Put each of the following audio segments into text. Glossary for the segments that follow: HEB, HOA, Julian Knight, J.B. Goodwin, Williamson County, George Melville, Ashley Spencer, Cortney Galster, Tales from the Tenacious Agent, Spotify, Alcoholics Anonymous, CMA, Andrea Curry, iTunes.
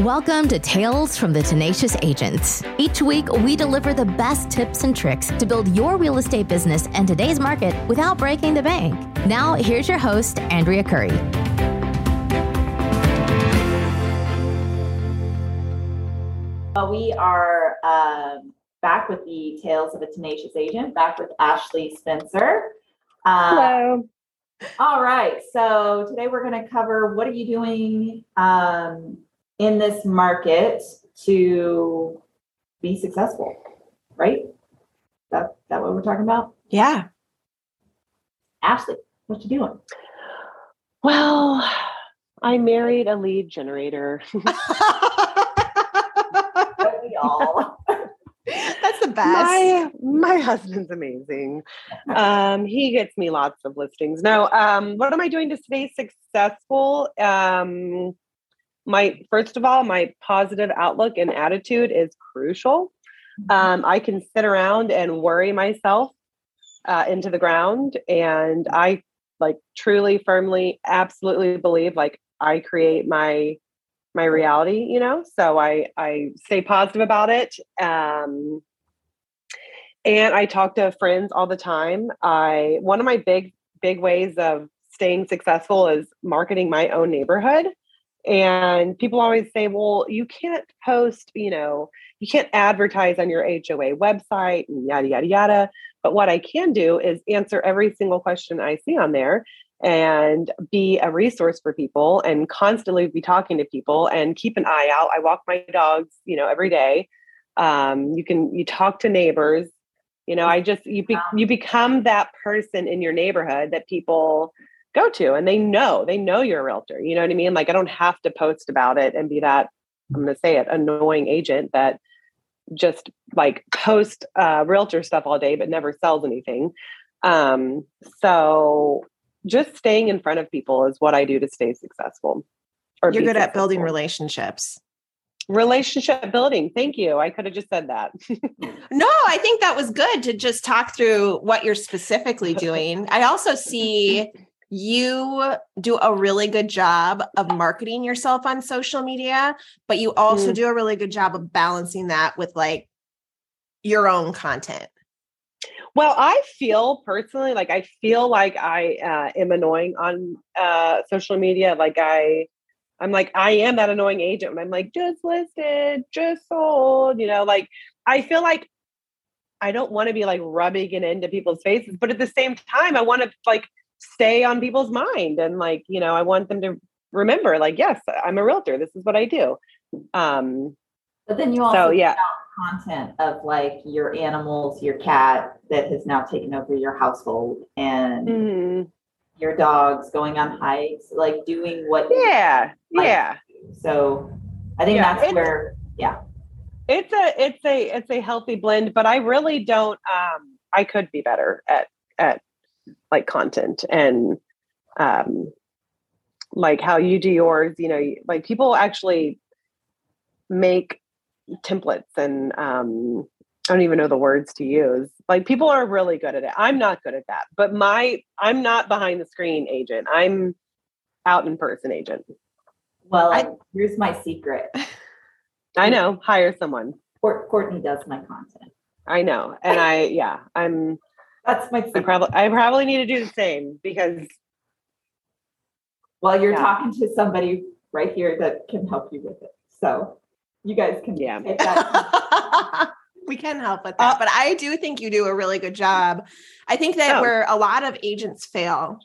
Welcome to Tales from the Tenacious Agent. Each week, we deliver the best tips and tricks to build your real estate business and today's market without breaking the bank. Now, here's your host, Andrea Curry. Well, we are back with the Tales of a Tenacious Agent, back with Ashley Spencer. Hello. All right. So today we're going to cover what are you doing in this market to be successful, right? That what we're talking about? Yeah. Ashley, what you doing? Well, I married a lead generator. We all. That's the best. My husband's amazing. He gets me lots of listings. Now, what am I doing to stay successful? My positive outlook and attitude is crucial. I can sit around and worry myself into the ground. And I truly, firmly, absolutely believe I create my reality, so I stay positive about it. And I talk to friends all the time. One of my big ways of staying successful is marketing my own neighborhood. And people always say, well, you can't post, you can't advertise on your HOA website and yada, yada, yada. But what I can do is answer every single question I see on there and be a resource for people and constantly be talking to people and keep an eye out. I walk my dogs, every day. You talk to neighbors, you become that person in your neighborhood that people go to, and they know you're a realtor. You know what I mean? I don't have to post about it and be that, I'm going to say it, annoying agent that just post realtor stuff all day, but never sells anything. So just staying in front of people is what I do to stay successful. You're good at building relationships. Relationship building. Thank you. I could have just said that. No, I think that was good to just talk through what you're specifically doing. I also see you do a really good job of marketing yourself on social media, but you also do a really good job of balancing that with your own content. Well, I feel personally, I am annoying on social media. I am that annoying agent. And I'm just listed, just sold, I feel I don't want to be rubbing it into people's faces, but at the same time, I want to stay on people's mind. And I want them to remember, yes, I'm a realtor. This is what I do. But then you also out content of your animals, your cat that has now taken over your household and your dogs, going on hikes, doing what. Yeah. So I think that's where, It's a healthy blend, but I really don't, I could be better at content and how you do yours, people actually make templates and I don't even know the words to use. People are really good at it. I'm not good at that, but I'm not behind the screen agent. I'm out in person agent. Well, here's my secret. I know. Hire someone. Courtney does my content. I know. And that's my secret. I probably need to do the same because talking to somebody right here that can help you with it. So you guys can take that. We can help with that, but I do think you do a really good job. I think that where a lot of agents fail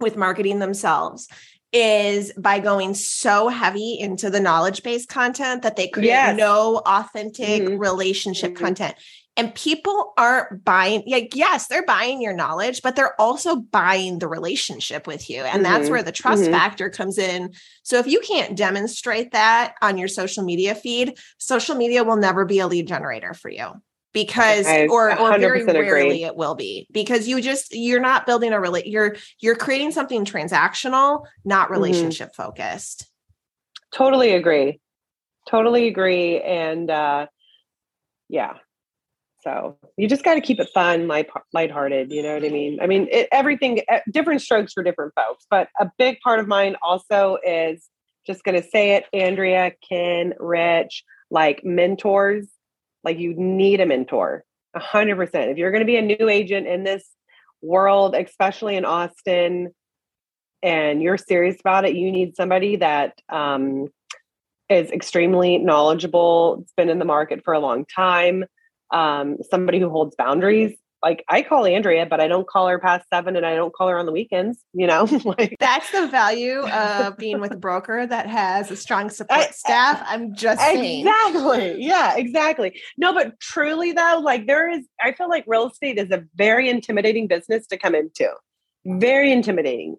with marketing themselves is by going so heavy into the knowledge-based content that they create no authentic relationship content. And people aren't buying, yes, they're buying your knowledge, but they're also buying the relationship with you. And that's where the trust factor comes in. So if you can't demonstrate that on your social media feed, social media will never be a lead generator for you because, or very rarely it will be, because you're not building you're creating something transactional, not relationship focused. Totally agree. And so you just got to keep it fun, lighthearted. You know what I mean? I mean, different strokes for different folks. But a big part of mine also is just going to say it, Andrea, Ken, Rich, like mentors, like you need a mentor 100%. If you're going to be a new agent in this world, especially in Austin, and you're serious about it, you need somebody that is extremely knowledgeable. It's been in the market for a long time. Somebody who holds boundaries. Like I call Andrea, but I don't call her past 7 and I don't call her on the weekends, you know, like that's the value of being with a broker that has a strong support staff. I'm just saying. Exactly. Yeah, exactly. No, but truly though, like I feel like real estate is a very intimidating business to come into. Very intimidating.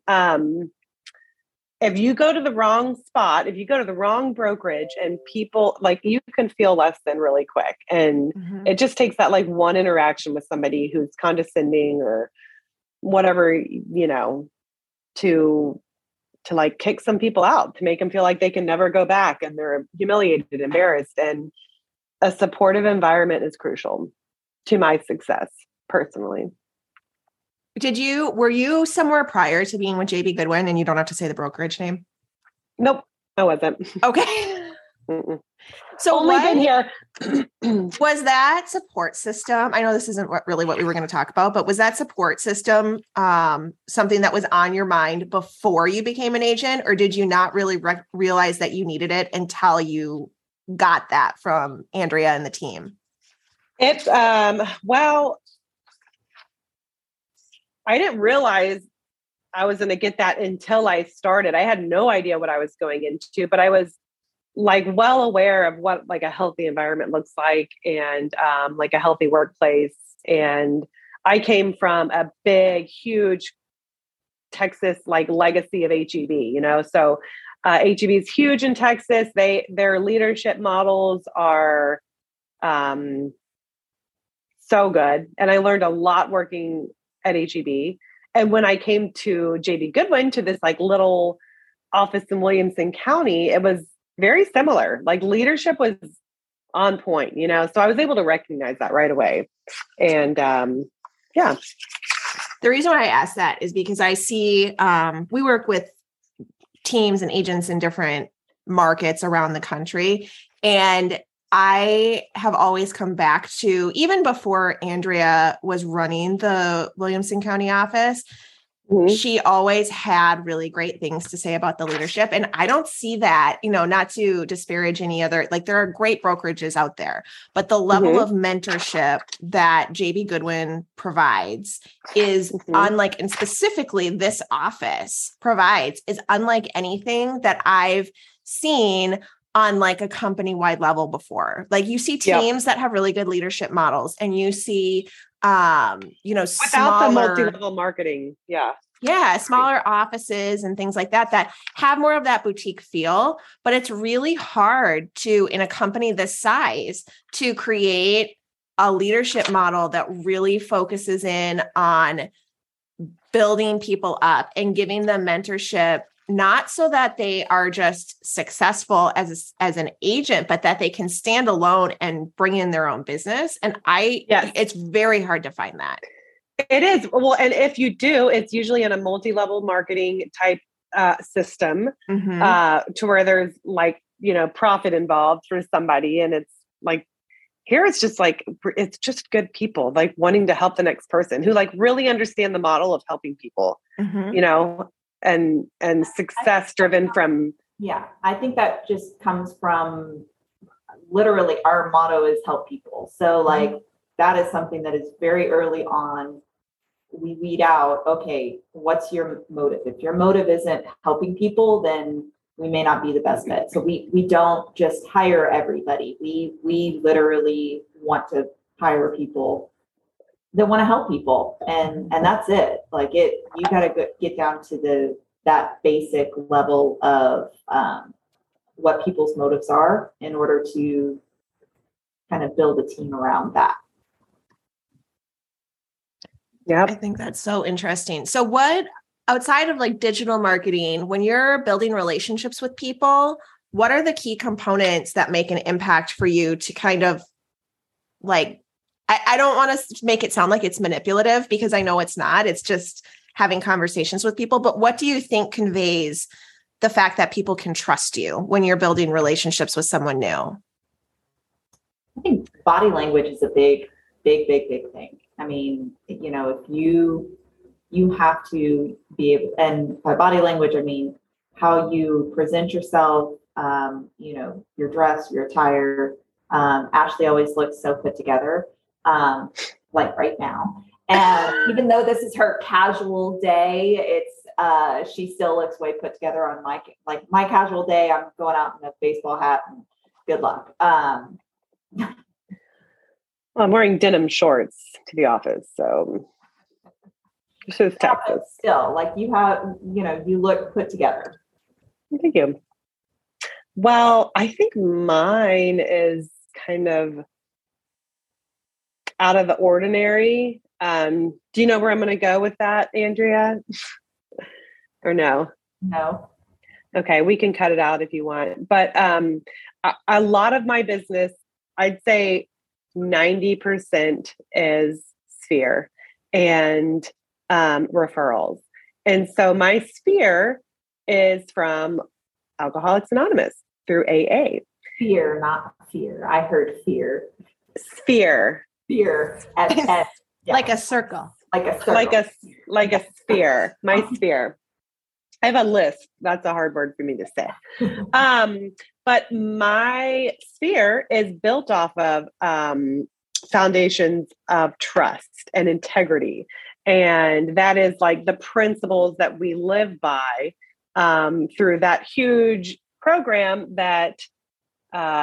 If you go to the wrong spot, if you go to the wrong brokerage and people like you can feel less than really quick. And it just takes that like one interaction with somebody who's condescending or whatever, you know, to like kick some people out, to make them feel like they can never go back and they're humiliated, embarrassed. And a supportive environment is crucial to my success personally. Were you somewhere prior to being with J.B. Goodwin, and you don't have to say the brokerage name? Nope, I wasn't. Okay. So only been here. Was that support system, I know this isn't really what we were going to talk about, but was that support system something that was on your mind before you became an agent, or did you not really realize that you needed it until you got that from Andrea and the team? It's, well... I didn't realize I was going to get that until I started. I had no idea what I was going into, but I was like well aware of what like a healthy environment looks like and like a healthy workplace. And I came from a big, huge Texas like legacy of HEB, you know, so HEB is huge in Texas. Their leadership models are so good. And I learned a lot working at HEB. And when I came to J.B. Goodwin, to this like little office in Williamson County, it was very similar. Like leadership was on point, you know? So I was able to recognize that right away. And yeah. The reason why I ask that is because I see we work with teams and agents in different markets around the country. And I have always come back to, even before Andrea was running the Williamson County office, she always had really great things to say about the leadership. And I don't see that, you know, not to disparage any other, like there are great brokerages out there, but the level of mentorship that J.B. Goodwin provides is unlike, and specifically this office provides, is unlike anything that I've seen on like a company-wide level before. Like you see teams that have really good leadership models and you see, you know, without smaller, the multi-level marketing. Yeah. Yeah. Smaller offices and things like that, that have more of that boutique feel, but it's really hard to, in a company this size, to create a leadership model that really focuses in on building people up and giving them mentorship, not so that they are just successful as an agent, but that they can stand alone and bring in their own business. And it's very hard to find that. It is. Well, and if you do, it's usually in a multi-level marketing type system to where there's like, you know, profit involved for somebody. And it's like, here it's just like, it's just good people like wanting to help the next person who like really understand the model of helping people, you know, and success driven from. Yeah. I think that just comes from literally our motto is help people. So like that is something that is very early on. We weed out, okay, what's your motive? If your motive isn't helping people, then we may not be the best fit. So we don't just hire everybody. We literally want to hire people that want to help people. And that's it. Like it, you got to get down to that basic level of what people's motives are in order to kind of build a team around that. Yeah. I think that's so interesting. So what, outside of like digital marketing, when you're building relationships with people, what are the key components that make an impact for you to kind of like, I don't want to make it sound like it's manipulative because I know it's not, it's just having conversations with people, but what do you think conveys the fact that people can trust you when you're building relationships with someone new? I think body language is a big thing. I mean, you know, if you have to be able, and by body language, I mean, how you present yourself, you know, your dress, your attire. Ashley always looks so put together, like right now. And even though this is her casual day, it's, she still looks way put together on my casual day. I'm going out in a baseball hat and good luck. Well, I'm wearing denim shorts to the office. So it's just Texas. Still, like you have, you know, you look put together. Thank you. Well, I think mine is kind of out of the ordinary. Do you know where I'm going to go with that, Andrea? Or no? No. Okay. We can cut it out if you want. But a lot of my business, I'd say 90% is sphere and referrals. And so my sphere is from Alcoholics Anonymous through AA. Fear, not fear. I heard fear. Sphere. Fear. At, yeah. Like a circle. Like a sphere. My sphere. I have a list. That's a hard word for me to say. But my sphere is built off of foundations of trust and integrity. And that is like the principles that we live by through that huge program that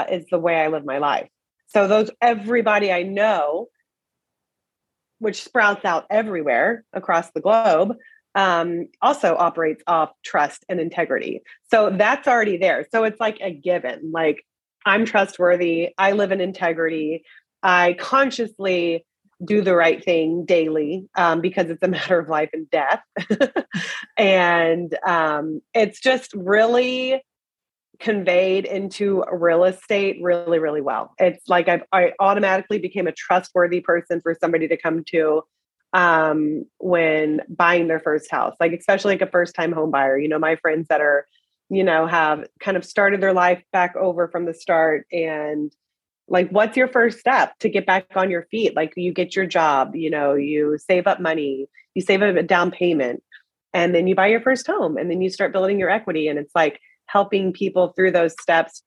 is the way I live my life. So those, everybody I know, which sprouts out everywhere across the globe, also operates off trust and integrity. So that's already there. So it's like a given, like I'm trustworthy. I live in integrity. I consciously do the right thing daily, because it's a matter of life and death. And, it's just really conveyed into real estate really, really well. It's like I automatically became a trustworthy person for somebody to come to, when buying their first house, like, especially like a first time home buyer, you know, my friends that are, you know, have kind of started their life back over from the start. And like, what's your first step to get back on your feet? Like you get your job, you know, you save up money, you save up a down payment, and then you buy your first home, and then you start building your equity. And it's like helping people through those steps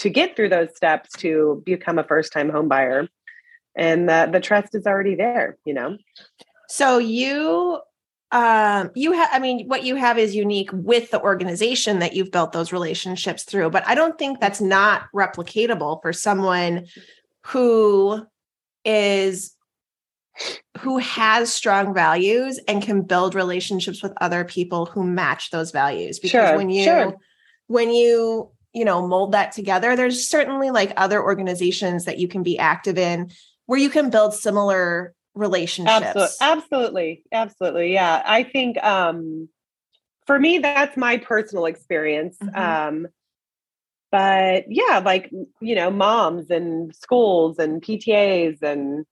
to get through those steps to become a first time home buyer. And the trust is already there, you know? So you have, I mean, what you have is unique with the organization that you've built those relationships through, but I don't think that's not replicatable for someone who has strong values and can build relationships with other people who match those values. Because when you you know, mold that together, there's certainly like other organizations that you can be active in where you can build similar relationships. Absolutely. Yeah. I think, for me, that's my personal experience. Mm-hmm. But yeah, like, you know, moms and schools and PTAs, and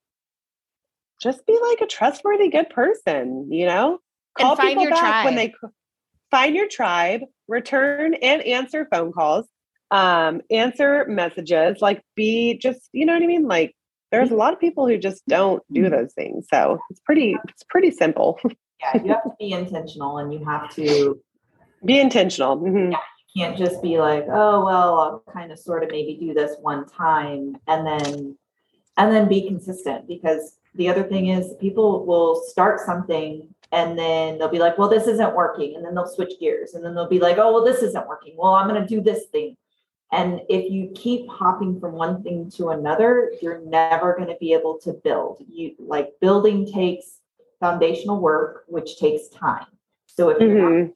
just be like a trustworthy, good person, you know, call people back when they find your tribe, return and answer phone calls, answer messages, like be just, you know what I mean? Like, there's a lot of people who just don't do those things. So it's pretty simple. Yeah. You have to be intentional, and you have to be intentional. Mm-hmm. Yeah, you can't just be like, oh, well, I'll kind of sort of maybe do this one time and then be consistent, because the other thing is people will start something and then they'll be like, well, this isn't working. And then they'll switch gears, and then they'll be like, oh, well, this isn't working. Well, I'm going to do this thing. And if you keep hopping from one thing to another, you're never going to be able to build. You like building takes foundational work, which takes time. So if you're not willing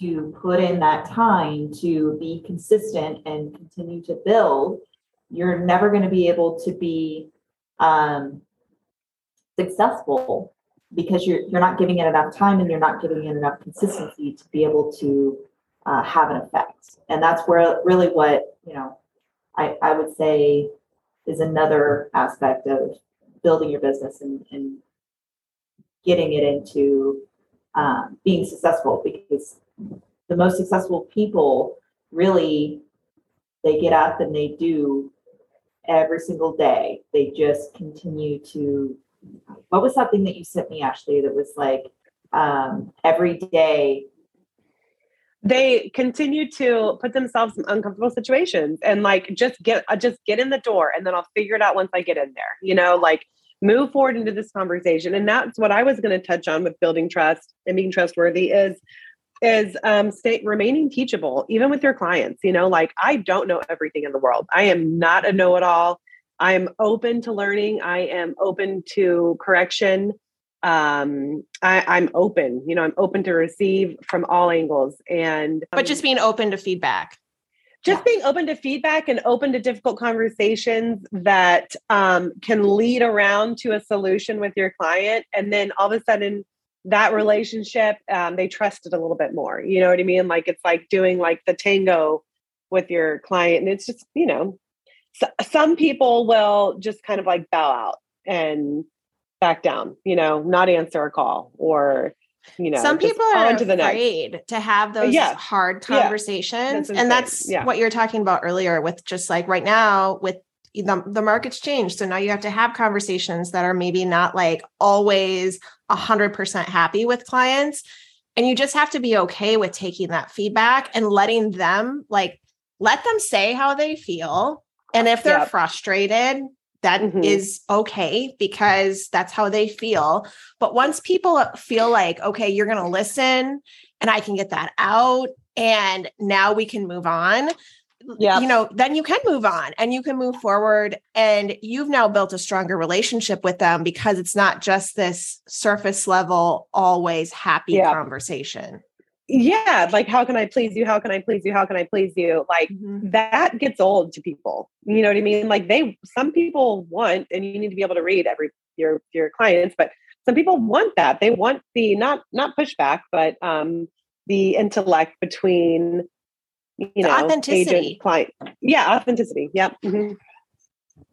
to put in that time to be consistent and continue to build, you're never going to be able to be successful, because you're not giving it enough time, and you're not giving it enough consistency to be able to have an effect. And that's where really what, you know, I would say is another aspect of building your business and getting it into being successful, because the most successful people really, they get up and they do every single day. They just continue to, what was something that you sent me, Ashley, that was like every day? They continue to put themselves in uncomfortable situations and like, just get in the door and then I'll figure it out once I get in there, you know, like move forward into this conversation. And that's what I was going to touch on with building trust and being trustworthy is remaining teachable, even with your clients, you know, like I don't know everything in the world. I am not a know-it-all. I am open to learning. I am open to correction. I'm open, you know, I'm open to receive from all angles and, but just being open to feedback, being open to feedback and open to difficult conversations that, can lead around to a solution with your client. And then all of a sudden that relationship, they trust it a little bit more, you know what I mean? Like, it's like doing like the tango with your client and it's just, you know, so, some people will just kind of like bow out and back down, you know, not answer a call or, you know, some people are afraid to have those hard conversations. And that's what you're talking about earlier with just like right now with the market's changed. So now you have to have conversations that are maybe not like always 100% happy with clients. And you just have to be okay with taking that feedback and letting them like, let them say how they feel. And if they're frustrated, that is okay because that's how they feel. But once people feel like, okay, you're going to listen and I can get that out and now we can move on, you know, then you can move on and you can move forward and you've now built a stronger relationship with them because it's not just this surface level, always happy conversation. Yeah. Like, how can I please you? How can I please you? How can I please you? Like that gets old to people. You know what I mean? Like some people want, and you need to be able to read your clients, but some people want that. They want the, not pushback, but, the intellect between, you the know, authenticity. Agent, client. Yeah. Authenticity. Yep. Mm-hmm.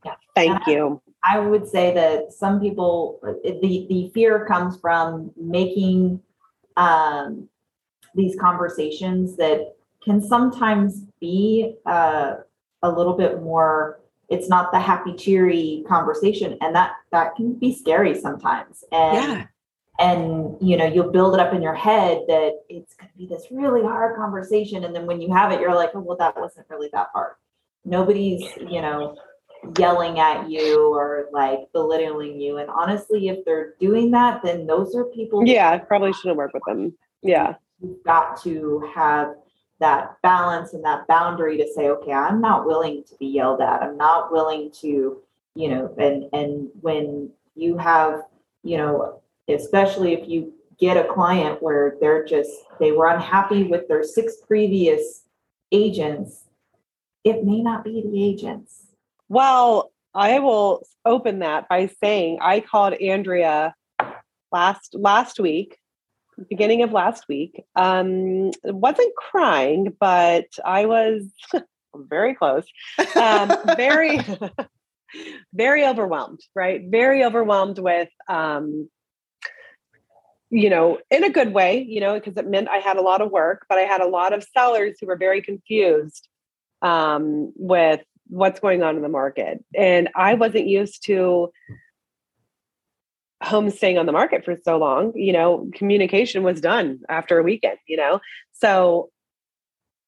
Yeah. Thank you. I would say that some people, the fear comes from making, these conversations that can sometimes be a little bit more, it's not the happy, cheery conversation. And that can be scary sometimes. And you know, you'll build it up in your head that it's going to be this really hard conversation. And then when you have it, you're like, oh, well, that wasn't really that hard. Nobody's, you know, yelling at you or like belittling you. And honestly, if they're doing that, then those are people. Yeah. I probably shouldn't work with them. Yeah. You've got to have that balance and that boundary to say, okay, I'm not willing to be yelled at. I'm not willing to, you know, and when you have, you know, especially if you get a client where they were unhappy with their 6 previous agents, it may not be the agents. Well, I will open that by saying I called Andrea last week. Beginning of last week. Wasn't crying, but I was very close. Very, very overwhelmed, right? Very overwhelmed with, you know, in a good way, you know, because it meant I had a lot of work, but I had a lot of sellers who were very confused with what's going on in the market. And I wasn't used to homestaying on the market for so long, you know, communication was done after a weekend, you know? So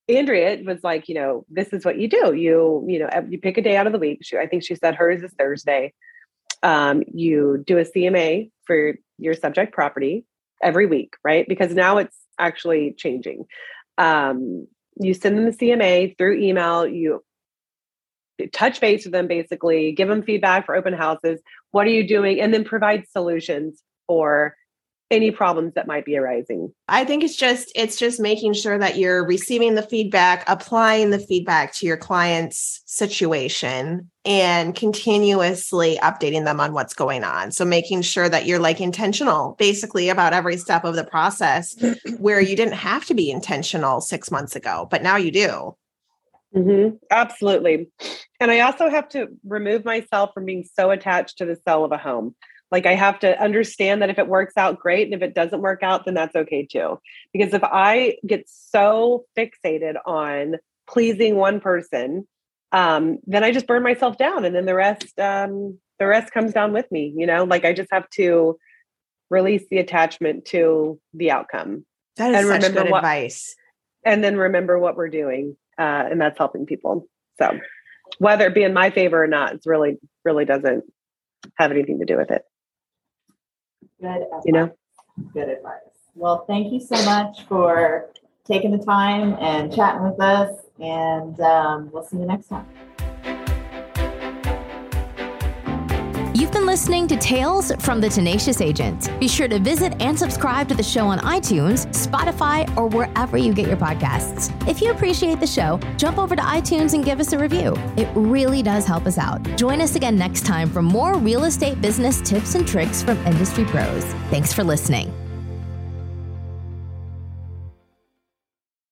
Andrea was like, you know, this is what you do. You know, you pick a day out of the week. I think she said hers is Thursday. You do a CMA for your subject property every week, right? Because now it's actually changing. You send them the CMA through email, you touch base with them, basically give them feedback for open houses. What are you doing? And then provide solutions for any problems that might be arising. I think it's just making sure that you're receiving the feedback, applying the feedback to your client's situation and continuously updating them on what's going on. So making sure that you're like intentional basically about every step of the process where you didn't have to be intentional 6 months ago, but now you do. Mm-hmm. Absolutely. And I also have to remove myself from being so attached to the sale of a home. Like I have to understand that if it works out, great. And if it doesn't work out, then that's okay too. Because if I get so fixated on pleasing one person, then I just burn myself down. And then the rest comes down with me, you know, like I just have to release the attachment to the outcome. That is such good advice. And then remember what we're doing. And that's helping people. So whether it be in my favor or not, it's really, really doesn't have anything to do with it. Good advice. You know? Good advice. Well, thank you so much for taking the time and chatting with us. And we'll see you next time. You've been listening to Tales from the Tenacious Agent. Be sure to visit and subscribe to the show on iTunes, Spotify, or wherever you get your podcasts. If you appreciate the show, jump over to iTunes and give us a review. It really does help us out. Join us again next time for more real estate business tips and tricks from industry pros. Thanks for listening.